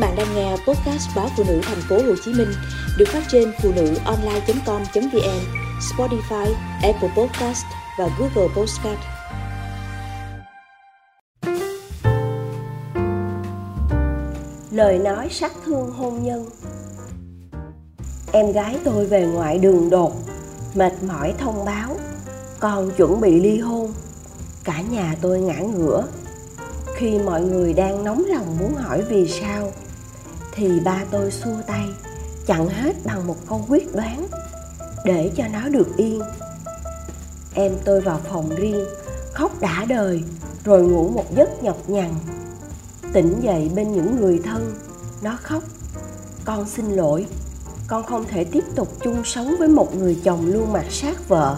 bạn đang nghe podcast báo Phụ Nữ Thành phố Hồ Chí Minh được phát trên phunuonline.com.vn, Spotify, Apple Podcast và Google Podcast. Lời nói sát thương hôn nhân. Em gái tôi về ngoại đường đột, mệt mỏi thông báo con chuẩn bị ly hôn. Cả nhà tôi ngã ngửa. Khi mọi người đang nóng lòng muốn hỏi vì sao, thì ba tôi xua tay, chặn hết bằng một câu quyết đoán: để cho nó được yên. Em tôi vào phòng riêng, khóc đã đời, rồi ngủ một giấc nhọc nhằn. Tỉnh dậy bên những người thân, nó khóc: con xin lỗi, con không thể tiếp tục chung sống với một người chồng luôn mặt sát vợ.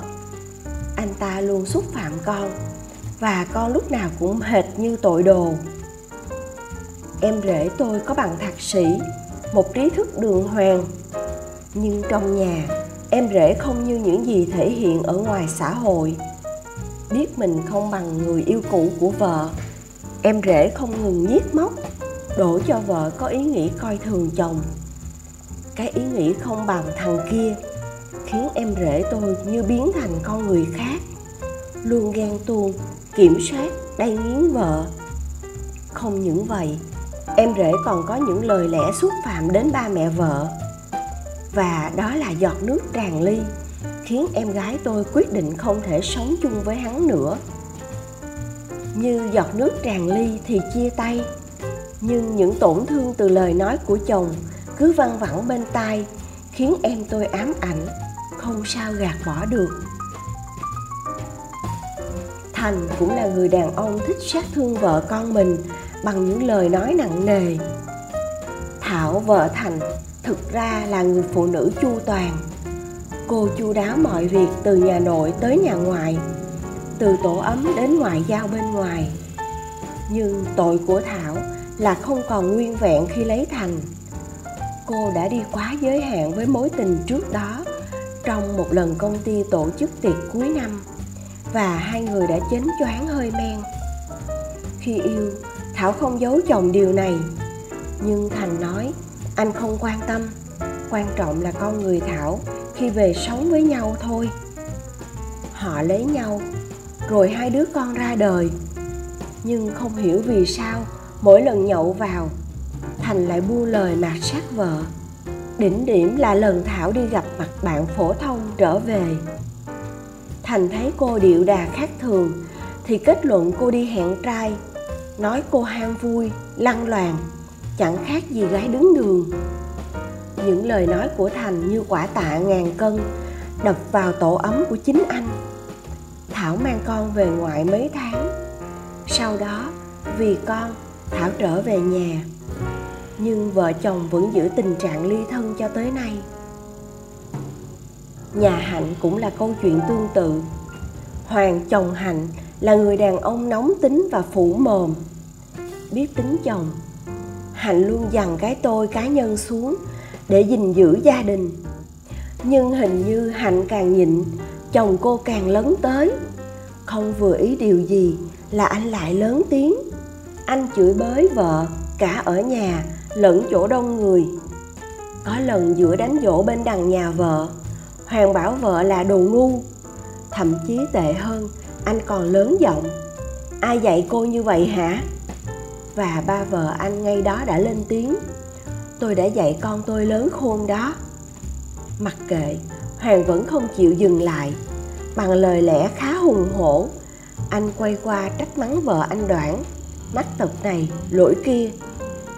Anh ta luôn xúc phạm con, và con lúc nào cũng hệt như tội đồ. Em rể tôi có bằng thạc sĩ, một trí thức đường hoàng, nhưng trong nhà, em rể không như những gì thể hiện ở ngoài xã hội. Biết mình không bằng người yêu cũ của vợ, em rể không ngừng nhiếc móc, đổ cho vợ có ý nghĩ coi thường chồng. Cái ý nghĩ không bằng thằng kia khiến em rể tôi như biến thành con người khác, luôn ghen tuông, kiểm soát, đay nghiến vợ. Không những vậy, em rể còn có những lời lẽ xúc phạm đến ba mẹ vợ. Và đó là giọt nước tràn ly, khiến em gái tôi quyết định không thể sống chung với hắn nữa. Như giọt nước tràn ly thì chia tay, nhưng những tổn thương từ lời nói của chồng cứ văng vẳng bên tai, khiến em tôi ám ảnh, không sao gạt bỏ được. Thành cũng là người đàn ông thích sát thương vợ con mình bằng những lời nói nặng nề. Thảo, vợ Thành, thực ra là người phụ nữ chu toàn. Cô chu đáo mọi việc từ nhà nội tới nhà ngoại, từ tổ ấm đến ngoại giao bên ngoài. Nhưng tội của Thảo là không còn nguyên vẹn khi lấy Thành. Cô đã đi quá giới hạn với mối tình trước đó trong một lần công ty tổ chức tiệc cuối năm, và hai người đã chếnh choáng hơi men. Khi yêu, Thảo không giấu chồng điều này, nhưng Thành nói anh không quan tâm, quan trọng là con người Thảo khi về sống với nhau thôi. Họ lấy nhau, rồi hai đứa con ra đời. Nhưng không hiểu vì sao mỗi lần nhậu vào, Thành lại buông lời mạt sát vợ. Đỉnh điểm là lần Thảo đi gặp mặt bạn phổ thông trở về, Thành thấy cô điệu đà khác thường thì kết luận cô đi hẹn trai, nói cô ham vui, lăng loàn, chẳng khác gì gái đứng đường. Những lời nói của Thành như quả tạ ngàn cân đập vào tổ ấm của chính anh. Thảo mang con về ngoại mấy tháng, sau đó vì con, Thảo trở về nhà. Nhưng vợ chồng vẫn giữ tình trạng ly thân cho tới nay. Nhà Hạnh cũng là câu chuyện tương tự. Hoàng, chồng Hạnh, là người đàn ông nóng tính và phủ mồm. Biết tính chồng, Hạnh luôn dằn cái tôi cá nhân xuống để gìn giữ gia đình. Nhưng hình như Hạnh càng nhịn, chồng cô càng lấn tới. Không vừa ý điều gì là anh lại lớn tiếng. Anh chửi bới vợ cả ở nhà lẫn chỗ đông người. Có lần giữa đánh dỗ bên đằng nhà vợ, Hoàng bảo vợ là đồ ngu. Thậm chí tệ hơn, anh còn lớn giọng: ai dạy cô như vậy hả? Và ba vợ anh ngay đó đã lên tiếng: tôi đã dạy con tôi lớn khôn đó. Mặc kệ, Hoàng vẫn không chịu dừng lại. Bằng lời lẽ khá hùng hổ, anh quay qua trách mắng vợ anh Đoản: mắc tật này, lỗi kia.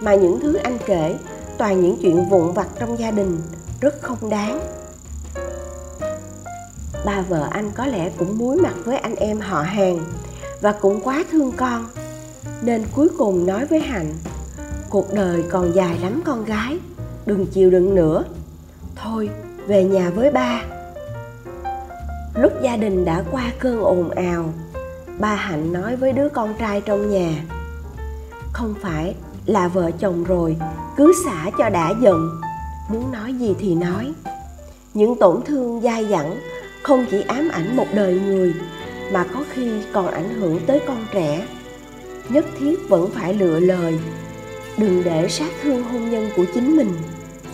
Mà những thứ anh kể toàn những chuyện vụn vặt trong gia đình, rất không đáng. Ba vợ anh có lẽ cũng muối mặt với anh em họ hàng và cũng quá thương con, nên cuối cùng nói với Hạnh: cuộc đời còn dài lắm con gái, đừng chịu đựng nữa. Thôi, về nhà với ba. Lúc gia đình đã qua cơn ồn ào, ba Hạnh nói với đứa con trai trong nhà: không phải là vợ chồng rồi, cứ xả cho đã giận, muốn nói gì thì nói. Những tổn thương dai dẳng không chỉ ám ảnh một đời người mà có khi còn ảnh hưởng tới con trẻ. Nhất thiết vẫn phải lựa lời. Đừng để sát thương hôn nhân của chính mình